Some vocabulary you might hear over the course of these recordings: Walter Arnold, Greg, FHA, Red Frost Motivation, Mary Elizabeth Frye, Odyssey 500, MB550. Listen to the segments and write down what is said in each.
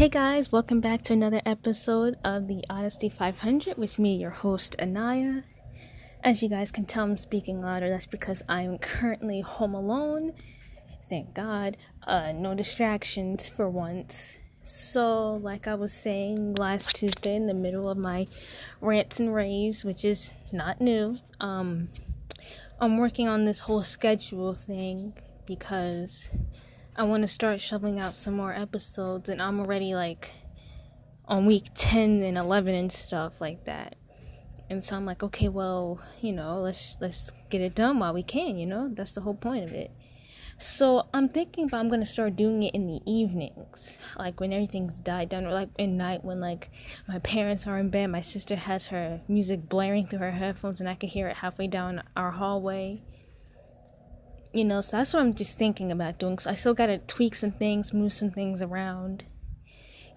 Hey guys, welcome back to another episode of the Odyssey 500 with me, your host, Anaya. As you guys can tell, I'm speaking louder. That's because I'm currently home alone. Thank God. No distractions for once. So, like I was saying last Tuesday in the middle of my rants and raves, which is not new, I'm working on this whole schedule thing because I want to start shoveling out some more episodes, and I'm already like on week 10 and 11 and stuff like that. And so I'm like, okay, well, you know, let's get it done while we can, you know? That's the whole point of it. So I'm thinking about I'm going to start doing it in the evenings, like when everything's died down, or like at night when like my parents are in bed, my sister has her music blaring through her headphones and I can hear it halfway down our hallway. You know, so that's what I'm just thinking about doing. So I still got to tweak some things, move some things around.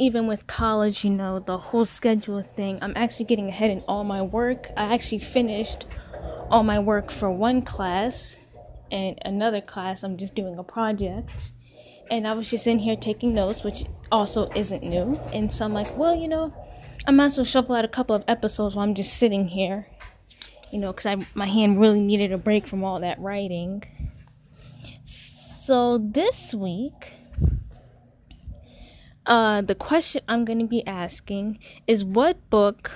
Even with college, you know, the whole schedule thing, I'm actually getting ahead in all my work. I actually finished all my work for one class, and another class I'm just doing a project. And I was just in here taking notes, which also isn't new. And so I'm like, well, you know, I might as well shuffle out a couple of episodes while I'm just sitting here. You know, because my hand really needed a break from all that writing. So this week, the question I'm going to be asking is what book,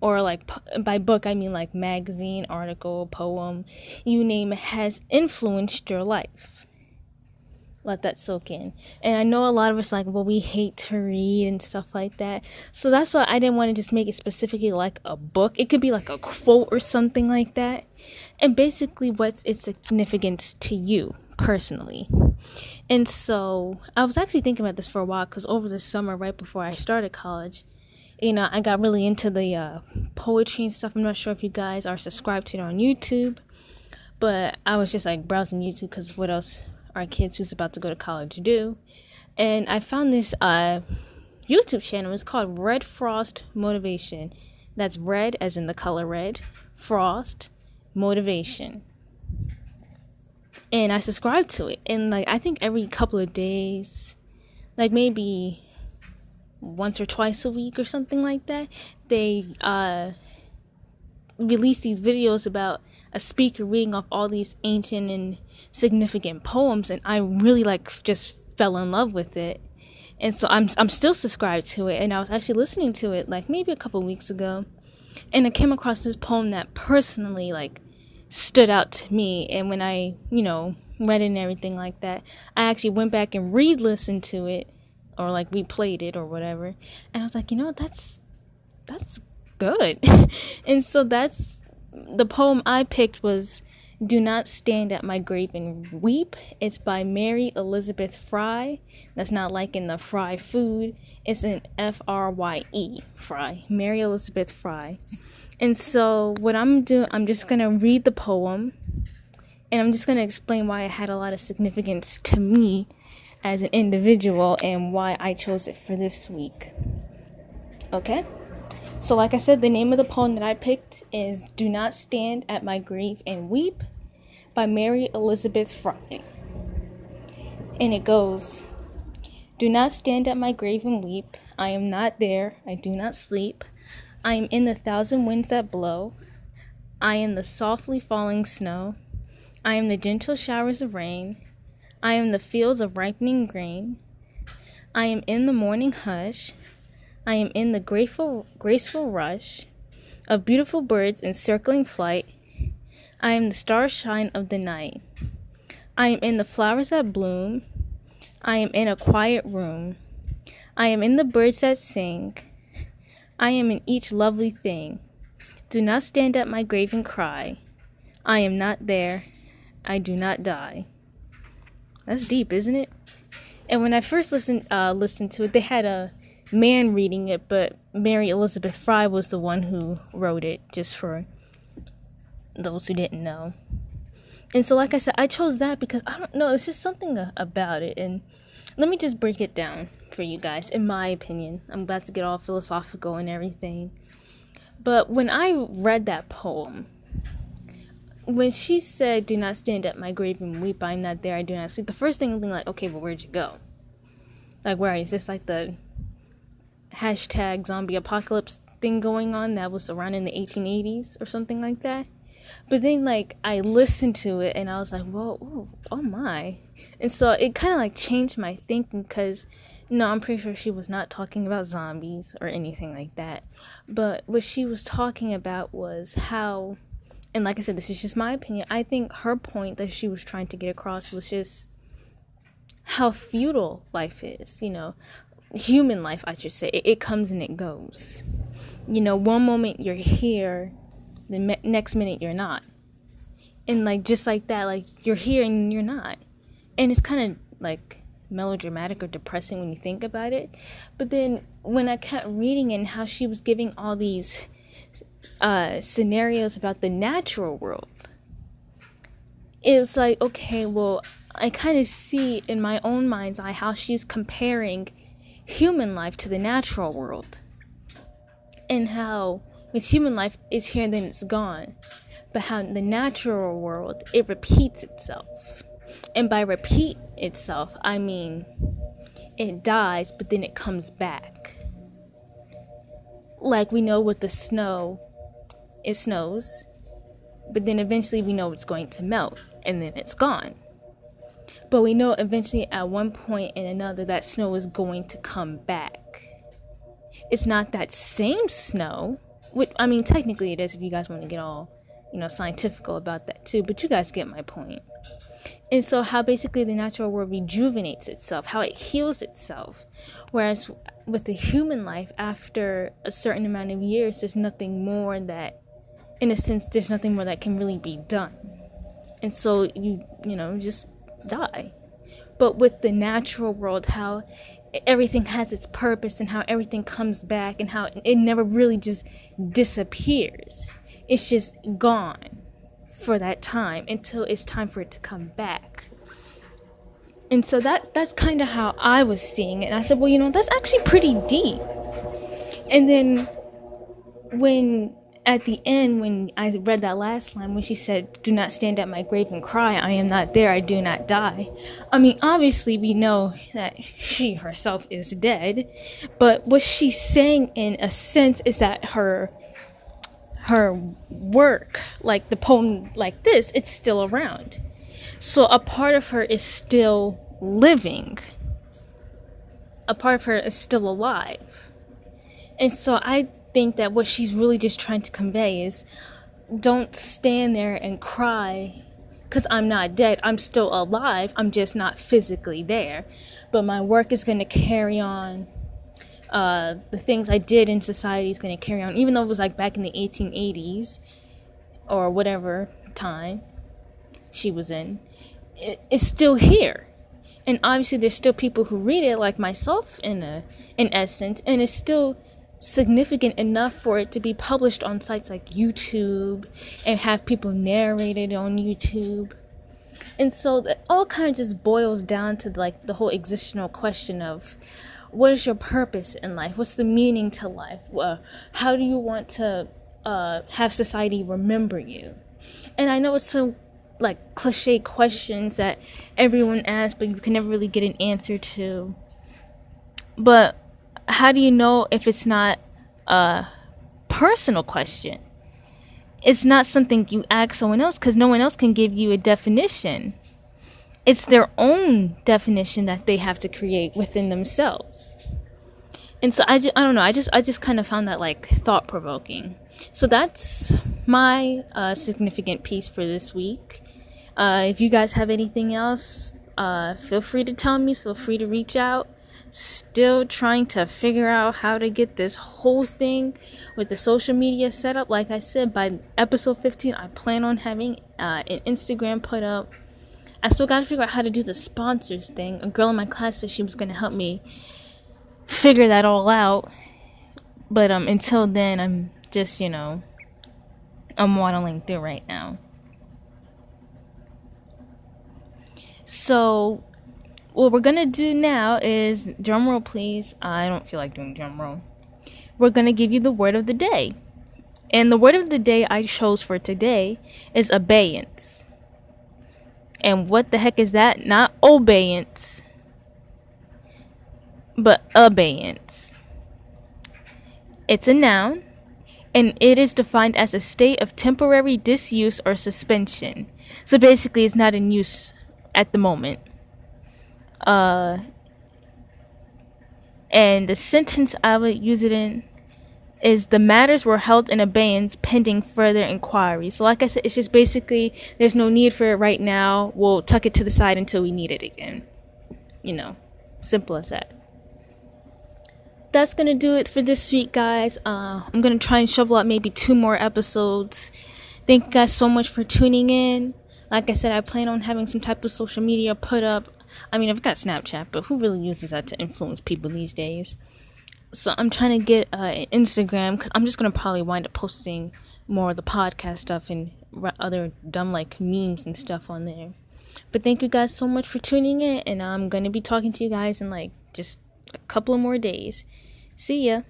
or like by book I mean like magazine, article, poem, you name it, has influenced your life? Let that soak in. And I know a lot of us like, well, we hate to read and stuff like that. So that's why I didn't want to just make it specifically like a book. It could be like a quote or something like that. And basically what's its significance to you personally. And so I was actually thinking about this for a while, because over the summer, right before I started college, you know, I got really into the poetry and stuff. I'm not sure if you guys are subscribed to it on YouTube, but I was just like browsing YouTube, because what else are kids who's about to go to college do? And I found this YouTube channel. It's called Red Frost Motivation. That's red as in the color red, frost, motivation. And I subscribed to it. And, like, I think every couple of days, like maybe once or twice a week or something like that, they release these videos about a speaker reading off all these ancient and significant poems. And I really, like, just fell in love with it. And so I'm still subscribed to it. And I was actually listening to it, like, maybe a couple of weeks ago. And I came across this poem that personally, like, stood out to me, and when I, you know, read it and everything like that, I actually went back and re-listened to it, or like replayed it or whatever, and I was like, you know, that's good. And so that's the poem I picked, was Do Not Stand at My Grave and Weep. It's by Mary Elizabeth Frye. That's not like in the fry food. It's an Frye, Frye. Mary Elizabeth Frye. And so what I'm doing, I'm just going to read the poem, and I'm just going to explain why it had a lot of significance to me as an individual and why I chose it for this week. Okay? So like I said, the name of the poem that I picked is Do Not Stand at My Grave and Weep by Mary Elizabeth Frye. And it goes, Do not stand at my grave and weep. I am not there. I do not sleep. I am in the thousand winds that blow. I am the softly falling snow. I am the gentle showers of rain. I am the fields of ripening grain. I am in the morning hush. I am in the graceful rush of beautiful birds in circling flight. I am the starshine of the night. I am in the flowers that bloom. I am in a quiet room. I am in the birds that sing. I am in each lovely thing. Do not stand at my grave and cry. I am not there. I do not die. That's deep, isn't it? And when I first listened to it, they had a man reading it, but Mary Elizabeth Frye was the one who wrote it, just for those who didn't know. And so, like I said, I chose that because, I don't know, it's just something about it. And let me just break it down for you guys, in my opinion. I'm about to get all philosophical and everything. But when I read that poem, when she said, Do not stand at my grave and weep, I am not there, I do not sleep, the first thing I'm thinking, like, okay, well, where'd you go? Like, where is this, like, the hashtag zombie apocalypse thing going on that was around in the 1880s or something like that. But then, like, I listened to it, and I was like, whoa, ooh, oh my. And so it kind of, like, changed my thinking, because, no, I'm pretty sure she was not talking about zombies or anything like that. But what she was talking about was how, and like I said, this is just my opinion, I think her point that she was trying to get across was just how futile life is, you know. Human life, I should say. It comes and it goes. You know, one moment you're here, the next minute you're not. And, like, just like that, like, you're here and you're not. And it's kind of, like, melodramatic or depressing when you think about it. But then when I kept reading and how she was giving all these scenarios about the natural world, it was like, okay, well, I kind of see in my own mind's eye how she's comparing human life to the natural world. And how with human life, it's here and then it's gone. But how in the natural world, it repeats itself. And by repeat itself, I mean it dies, but then it comes back. Like we know with the snow, it snows, but then eventually we know it's going to melt, and then it's gone. But we know eventually at one point and another that snow is going to come back. It's not that same snow. Which, I mean, technically it is if you guys want to get all, you know, scientifical about that too. But you guys get my point. And so how basically the natural world rejuvenates itself, how it heals itself. Whereas with the human life, after a certain amount of years, there's nothing more that, in a sense, there's nothing more that can really be done. And so you know, just die. But with the natural world, how everything has its purpose and how everything comes back and how it never really just disappears. It's just gone for that time until it's time for it to come back. And so that's kind of how I was seeing it. And I said, well, you know, that's actually pretty deep. And then when at the end, when I read that last line, when she said, do not stand at my grave and cry, I am not there, I do not die. I mean, obviously we know that she herself is dead, but what she's saying in a sense is that her work, like the poem like this, it's still around. So a part of her is still living. A part of her is still alive. And so I think that what she's really just trying to convey is, don't stand there and cry, because I'm not dead, I'm still alive, I'm just not physically there, but my work is going to carry on, the things I did in society is going to carry on, even though it was like back in the 1880s, or whatever time she was in, it's still here. And obviously there's still people who read it, like myself in essence, and it's still significant enough for it to be published on sites like YouTube and have people narrate it on YouTube. And so that all kind of just boils down to like the whole existential question of, what is your purpose in life? What's the meaning to life? How do you want to have society remember you? And I know it's so like cliche questions that everyone asks, but you can never really get an answer to. But how do you know if it's not a personal question? It's not something you ask someone else, because no one else can give you a definition. It's their own definition that they have to create within themselves. And so I don't know. I just kind of found that like thought provoking. So that's my significant piece for this week. If you guys have anything else, feel free to tell me. Feel free to reach out. Still trying to figure out how to get this whole thing with the social media set up. Like I said, by episode 15, I plan on having an Instagram put up. I still got to figure out how to do the sponsors thing. A girl in my class said she was going to help me figure that all out. But until then, I'm just, you know, I'm waddling through right now. So what we're going to do now is, drum roll please, I don't feel like doing drum roll. We're going to give you the word of the day. And the word of the day I chose for today is abeyance. And what the heck is that? Not obeyance, but abeyance. It's a noun, and it is defined as a state of temporary disuse or suspension. So basically, it's not in use at the moment. And the sentence I would use it in is the matters were held in abeyance pending further inquiry. So like I said, it's just basically there's no need for it right now. We'll tuck it to the side until we need it again. You know, simple as that. That's going to do it for this week, guys. I'm going to try and shovel out maybe 2 more episodes. Thank you guys so much for tuning in. Like I said, I plan on having some type of social media put up. I mean, I've got Snapchat, but who really uses that to influence people these days? So I'm trying to get Instagram, because I'm just going to probably wind up posting more of the podcast stuff and other dumb, like, memes and stuff on there. But thank you guys so much for tuning in, and I'm going to be talking to you guys in, like, just a couple of more days. See ya.